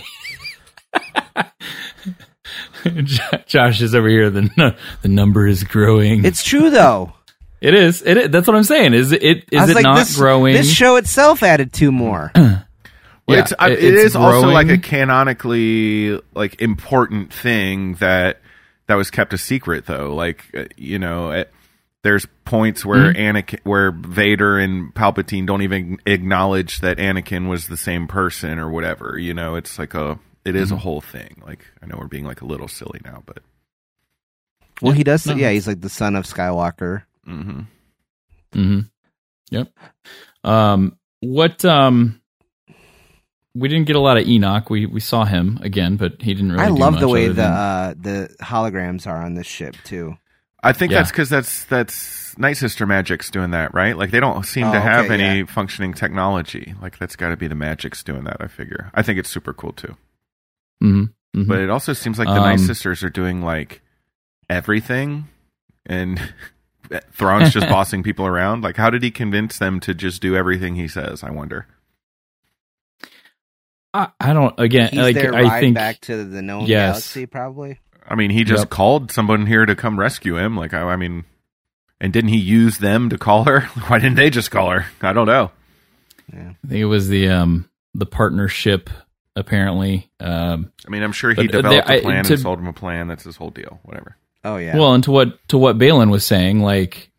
Josh is over here. The, the number is growing. It's true, though. It is. It is. That's what I'm saying. Is it, it, is it like, not this, growing? This show itself added two more. Well, yeah, it's, it, it it's is growing. Also like a canonically like important thing that that was kept a secret though. Like you know, it, there's points where mm-hmm. Anakin, where Vader and Palpatine don't even acknowledge that Anakin was the same person or whatever. You know, it's like a it is mm-hmm. a whole thing. Like I know we're being like a little silly now, but well, yeah, he does. No. Yeah, he's like the son of Skywalker. Mm-hmm. Mm-hmm. Yep. Um. What. Um. We didn't get a lot of Enoch. We we saw him again, but he didn't really. I do love much the way the than... uh, the holograms are on this ship too. I think yeah. that's because that's that's Nightsister magic's doing that, right? Like they don't seem oh, to have okay, any yeah. functioning technology. Like that's got to be the magic's doing that. I figure. I think it's super cool too. Mm-hmm, mm-hmm. But it also seems like the um, Nightsisters are doing like everything, and Thrawn's just bossing people around. Like, how did he convince them to just do everything he says? I wonder. I, I don't, again, He's like, their I ride think back to the known yes. galaxy, probably. I mean, he just yep. called someone here to come rescue him. Like, I, I mean, and didn't he use them to call her? Why didn't they just call her? I don't know. Yeah. I think it was the, um, the partnership, apparently. Um, I mean, I'm sure he developed they, I, a plan to, and sold him a plan. That's his whole deal, whatever. Oh, yeah. Well, and to what, to what Baylan was saying, like,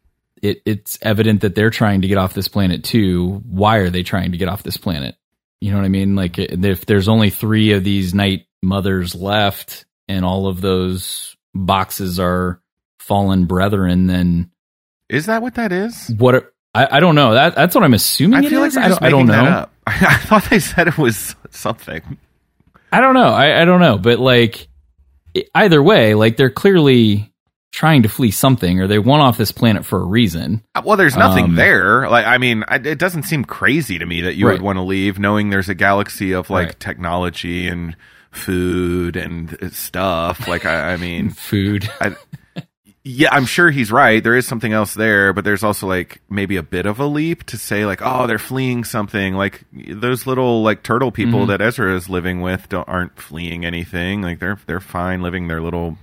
it, it's evident that they're trying to get off this planet too. Why are they trying to get off this planet? You know what I mean? Like if there's only three of these Night Mothers left and all of those boxes are fallen brethren, then is that what that is? What are, I, I don't know. That that's what I'm assuming. I feel it like is. You're just I don't, making I don't know. That up. I thought they said it was something. I don't know. I, I don't know. But like either way, like, they're clearly trying to flee something, or they want off this planet for a reason. Well, there's nothing um, there. Like, I mean, I, it doesn't seem crazy to me that you right. would want to leave, knowing there's a galaxy of like right. technology and food and stuff. Like, I, I mean, food. I, yeah, I'm sure he's right. There is something else there, but there's also like maybe a bit of a leap to say like, oh, they're fleeing something. Like those little like turtle people mm-hmm. that Ezra is living with don't, aren't fleeing anything. Like they're they're fine living their little.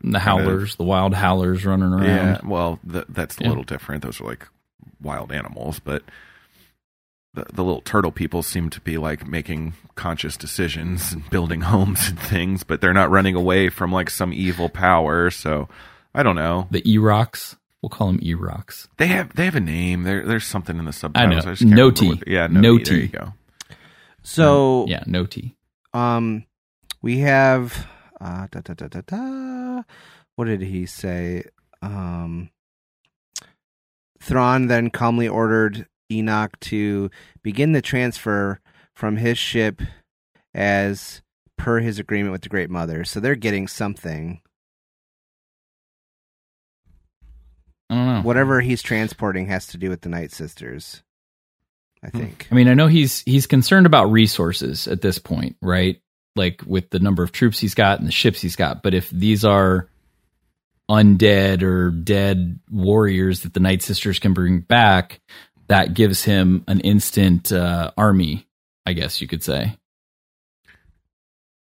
The howlers, the wild howlers running around. Yeah, well, the, that's a yeah. little different. Those are like wild animals, but the, the little turtle people seem to be like making conscious decisions and building homes and things, but they're not running away from like some evil power. So I don't know. The E-Rocks. We'll call them E-Rocks. They have they have a name. There, there's something in the subtitles. I know. Noti. Yeah, Noti. There you go. So yeah, Noti. Um, we have. Uh, da, da, da, da, da. What did he say? Um, Thrawn then calmly ordered Enoch to begin the transfer from his ship as per his agreement with the Great Mother. So they're getting something. I don't know. Whatever he's transporting has to do with the Nightsisters, I think. I mean, I know he's he's concerned about resources at this point, right? Like with the number of troops he's got and the ships he's got. But if these are undead or dead warriors that the Nightsisters can bring back, that gives him an instant uh, army, I guess you could say.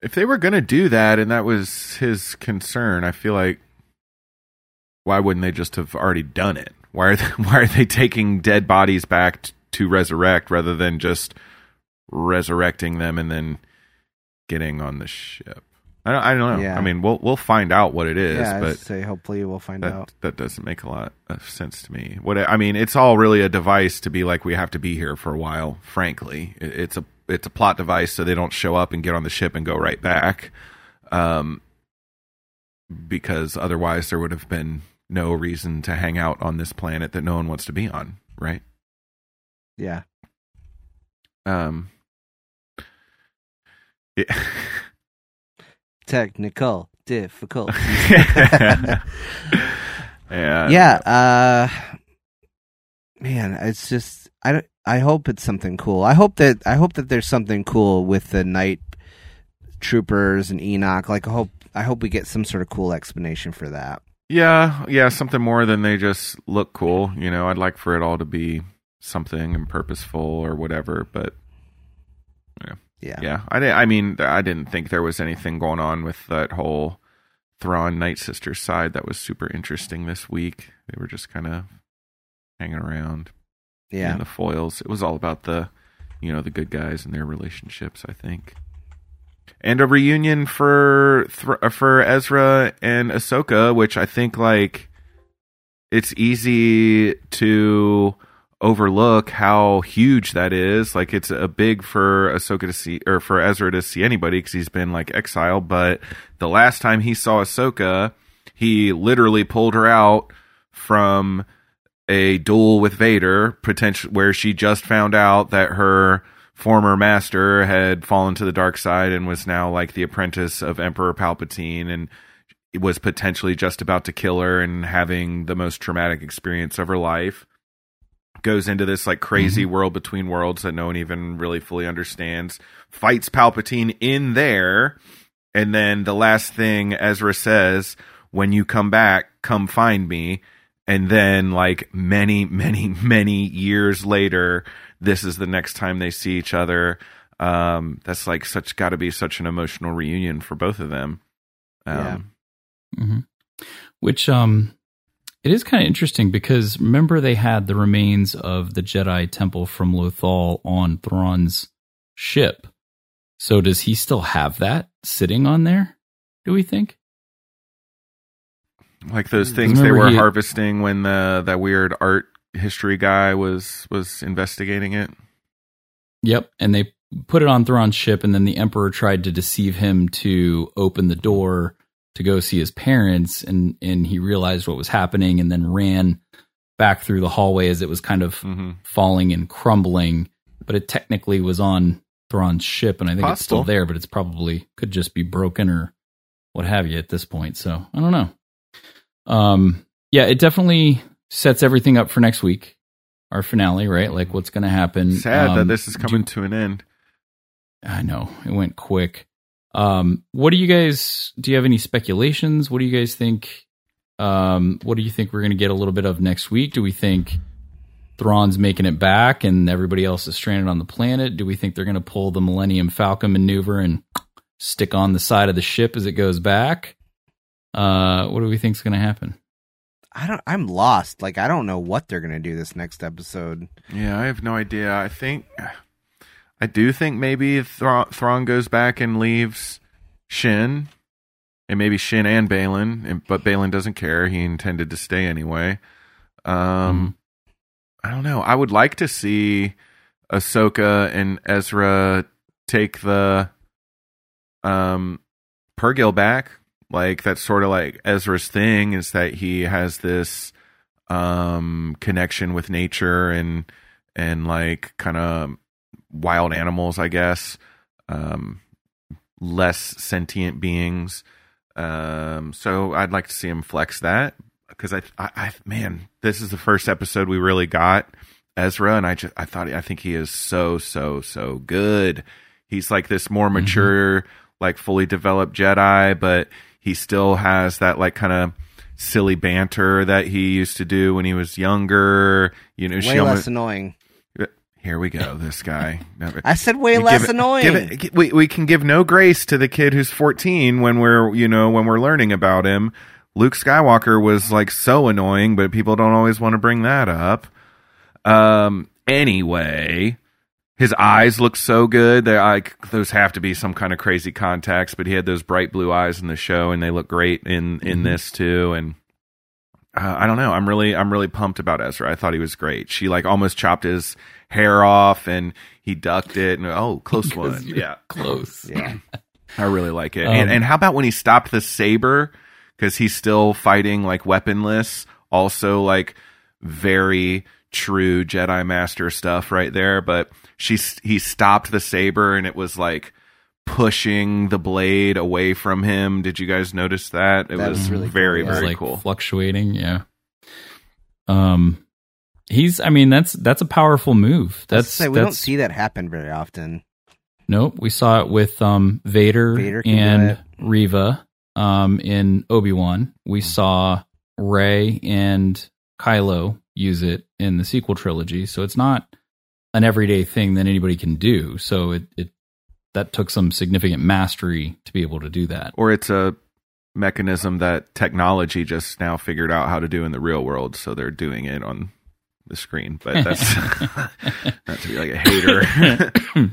If they were going to do that and that was his concern, I feel like why wouldn't they just have already done it? Why are they, why are they taking dead bodies back t- to resurrect rather than just resurrecting them and then getting on the ship? I don't, I don't know. Yeah. I mean, we'll we'll find out what it is. Yeah, but say hopefully we'll find that, out. That doesn't make a lot of sense to me. What I mean, it's all really a device to be like, we have to be here for a while. Frankly, it, it's a it's a plot device so they don't show up and get on the ship and go right back, um, because otherwise there would have been no reason to hang out on this planet that no one wants to be on, right? Yeah. Um. Yeah. Technical difficult. yeah. Yeah. Uh, man, it's just I, I hope it's something cool. I hope that I hope that there's something cool with the night troopers and Enoch. Like I hope I hope we get some sort of cool explanation for that. Yeah, yeah, something more than they just look cool. You know, I'd like for it all to be something and purposeful or whatever. But yeah. Yeah, yeah. I, I mean, I didn't think there was anything going on with that whole Thrawn Nightsister side that was super interesting this week. They were just kind of hanging around. Yeah. In the foils. It was all about the, you know, the good guys and their relationships, I think. And a reunion for for Ezra and Ahsoka, which I think, like, it's easy to overlook how huge that is. Like, it's a big for Ahsoka to see, or for Ezra to see anybody, because he's been like exiled. But the last time he saw Ahsoka, he literally pulled her out from a duel with Vader, potential where she just found out that her former master had fallen to the dark side and was now like the apprentice of Emperor Palpatine, and was potentially just about to kill her and having the most traumatic experience of her life. Goes into this like crazy mm-hmm. world between worlds that no one even really fully understands, fights Palpatine in there. And then the last thing Ezra says, when you come back, come find me. And then like many, many, many years later, this is the next time they see each other. Um, that's like such gotta be such an emotional reunion for both of them. Um, yeah. Mm-hmm. Which, um, it is kind of interesting because remember they had the remains of the Jedi Temple from Lothal on Thrawn's ship. So does he still have that sitting on there, do we think? Like those things they were he, harvesting when the that weird art history guy was was investigating it? Yep, and they put it on Thrawn's ship, and then the Emperor tried to deceive him to open the door to go see his parents, and, and he realized what was happening and then ran back through the hallway as it was kind of mm-hmm. falling and crumbling, but it technically was on Thrawn's ship, and I think Possible. It's still there, but it's probably could just be broken or what have you at this point. So I don't know. Um, yeah, it definitely sets everything up for next week. Our finale, right? Like what's going to happen. Sad um, that this is coming do, to an end. I know it went quick. Um, what do you guys, do you have any speculations? What do you guys think? Um, what do you think we're going to get a little bit of next week? Do we think Thrawn's making it back and everybody else is stranded on the planet? Do we think they're going to pull the Millennium Falcon maneuver and stick on the side of the ship as it goes back? Uh, what do we think is going to happen? I don't, I'm lost. Like, I don't know what they're going to do this next episode. Yeah, I have no idea. I think, I do think maybe Thra- Thrawn goes back and leaves Shin, and maybe Shin and Baylan, and, but Baylan doesn't care. He intended to stay anyway. Um, mm. I don't know. I would like to see Ahsoka and Ezra take the um, Purgil back. Like, that's sort of like Ezra's thing, is that he has this um, connection with nature and, and like, kind of wild animals, I guess, um, less sentient beings. Um, so I'd like to see him flex that, because I, I, I, man, this is the first episode we really got Ezra, and I just, I thought, I think he is so, so, so good. He's like this more mature, mm-hmm. like fully developed Jedi, but he still has that like kind of silly banter that he used to do when he was younger. You know, way she almost, less annoying. Here we go, this guy. I said way you less it, annoying. It, it, we, we can give no grace to the kid who's fourteen when we're, you know, when we're learning about him. Luke Skywalker was like so annoying, but people don't always want to bring that up. Um. Anyway, his eyes look so good. They're like, those have to be some kind of crazy contacts, but he had those bright blue eyes in the show, and they look great in, in mm-hmm. this too. And uh, I don't know. I'm really, I'm really pumped about Ezra. I thought he was great. She like almost chopped his hair off, and he ducked it. And oh, close one. Yeah, close. Yeah, I really like it. Um, and, and how about when he stopped the saber, because he's still fighting like weaponless. Also, like very true Jedi Master stuff right there. But she, he stopped the saber, and it was like pushing the blade away from him. Did you guys notice that? It that was really very, cool. very, very like cool. Fluctuating, yeah. Um, he's. I mean, that's that's a powerful move. That's say, we that's, don't see that happen very often. Nope, we saw it with um Vader, Vader and Reva. Um, in Obi-Wan, we mm-hmm. saw Rey and Kylo use it in the sequel trilogy. So it's not an everyday thing that anybody can do. So it, it that took some significant mastery to be able to do that. Or it's a mechanism that technology just now figured out how to do in the real world. So they're doing it on the screen. But that's not to be like a hater.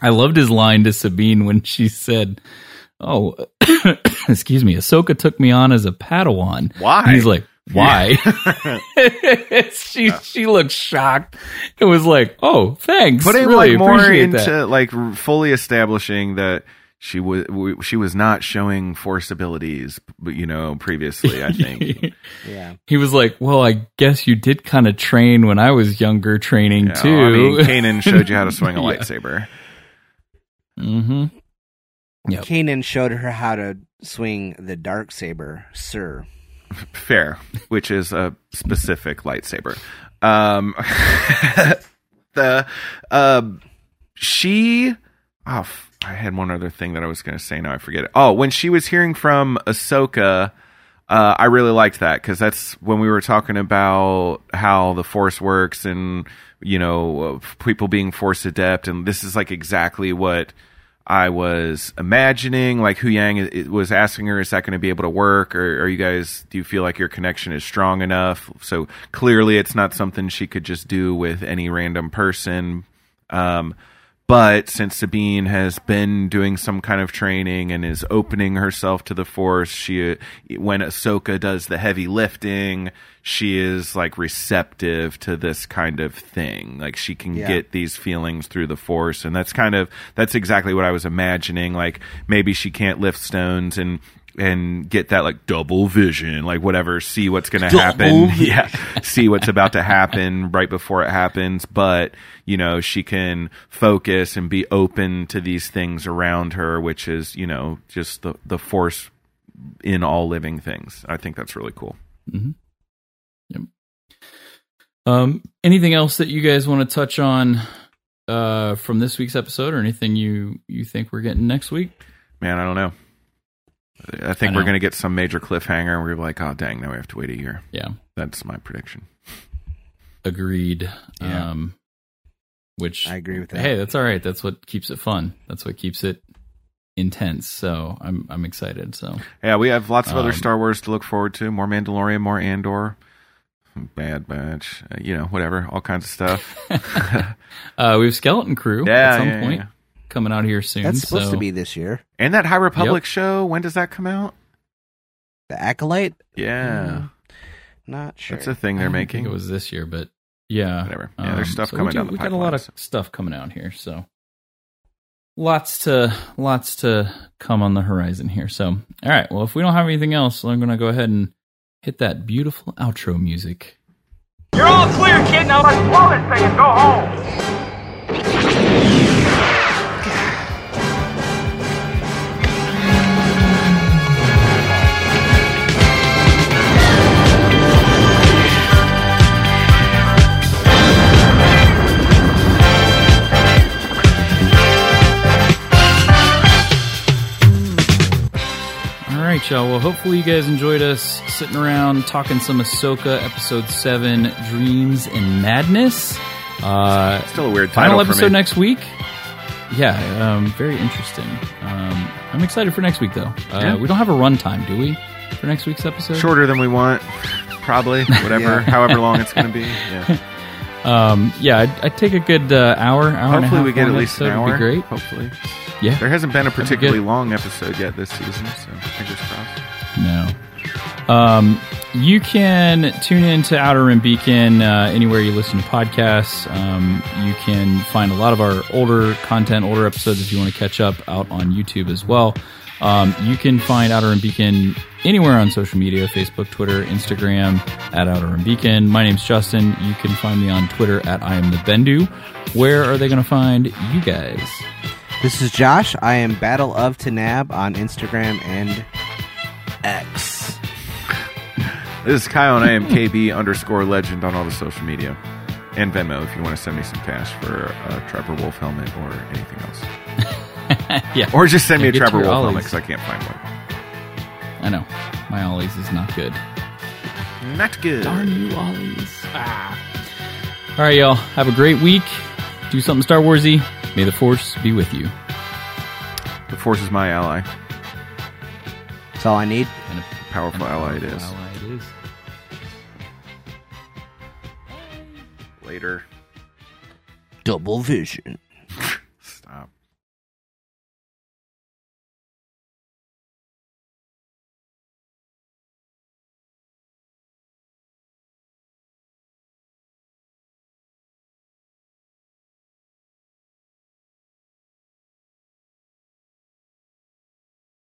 I loved his line to Sabine when she said, "Oh, excuse me, Ahsoka took me on as a Padawan." Why? And he's like, why? Yeah. she she looked shocked. It was like, oh, thanks. Put it really like more into that. Like fully establishing that she was she was not showing Force abilities, you know, previously. I think. Yeah. He was like, well, I guess you did kind of train when I was younger, training yeah, too. I mean, Kanan showed you how to swing a yeah. lightsaber. Mm-hmm. Yep. Kanan showed her how to swing the dark saber, sir. Fair, which is a specific lightsaber. Um, the uh, she, oh, I had one other thing that I was going to say. Now I forget it. Oh, when she was hearing from Ahsoka, uh, I really liked that, because that's when we were talking about how the Force works, and you know, people being Force adept, and this is like exactly what I was imagining. Like Huyang was asking her, is that going to be able to work? Or are you guys, do you feel like your connection is strong enough? So clearly it's not something she could just do with any random person. Um, but since Sabine has been doing some kind of training and is opening herself to the Force, she, when Ahsoka does the heavy lifting, she is like receptive to this kind of thing. Like she can yeah. get these feelings through the Force, and that's kind of that's exactly what I was imagining. Like maybe she can't lift stones, and and get that like double vision, like whatever, see what's going to happen. Yeah. See what's about to happen right before it happens. But, you know, she can focus and be open to these things around her, which is, you know, just the, the force in all living things. I think that's really cool. Mm-hmm. Yep. Um, anything else that you guys want to touch on uh, from this week's episode, or anything you, you think we're getting next week? Man, I don't know. I think I we're going to get some major cliffhanger, and we're like, oh, dang, now we have to wait a year. Yeah. That's my prediction. Agreed. Yeah. Um, which I agree with that. Hey, that's all right. That's what keeps it fun. That's what keeps it intense. So I'm I'm excited. So yeah, we have lots of other um, Star Wars to look forward to. More Mandalorian, more Andor, Bad Batch, you know, whatever, all kinds of stuff. uh, we have Skeleton Crew yeah, at some yeah, point. Yeah. Coming out here soon. That's supposed so. to be this year. And that High Republic yep. show, when does that come out? The Acolyte? Yeah. Mm, not sure. That's a thing they're I making. Think it was this year, but yeah. Whatever. Yeah, there's um, stuff so coming we do, down the we pipeline. We've got a lot of so. stuff coming out here, so lots to lots to come on the horizon here. So, all right. Well, if we don't have anything else, I'm going to go ahead and hit that beautiful outro music. You're all clear, kid. Now let's blow this thing and go home. Y'all. Well, hopefully you guys enjoyed us sitting around talking some Ahsoka episode seven, Dreams and Madness. Uh, Still a weird title. Final episode for me. Next week. Yeah, um, very interesting. Um, I'm excited for next week though. Uh, yeah. We don't have a runtime, do we? For next week's episode, shorter than we want, probably. Whatever, yeah. However long it's going to be. Yeah. Um, yeah, I'd, I'd take a good uh, hour, hour. Hopefully and a half we get at least an hour. Would be great. Hopefully. Yeah. There hasn't been a particularly long episode yet this season, so fingers crossed. No. Um, you can tune in to Outer Rim Beacon uh, anywhere you listen to podcasts. Um, you can find a lot of our older content, older episodes if you want to catch up out on YouTube as well. Um, you can find Outer Rim Beacon anywhere on social media, Facebook, Twitter, Instagram, at Outer Rim Beacon. My name's Justin. You can find me on Twitter at I Am The Bendu. Where are they going to find you guys? This is Josh. I am Battle of Tanab on Instagram and X. This is Kyle, and I am K B underscore legend on all the social media. And Venmo if you want to send me some cash for a Trapper Wolf helmet or anything else. Yeah. Or just send me a Trapper Wolf Ollie's helmet because I can't find one. I know. My Ollie's is not good. Not good. Darn you, Ollie's. Ah. All right, y'all. Have a great week. Do something Star Wars-y. May the Force be with you. The Force is my ally. That's all I need. And a powerful, and a powerful ally it is. Ally it is. Later. Double vision.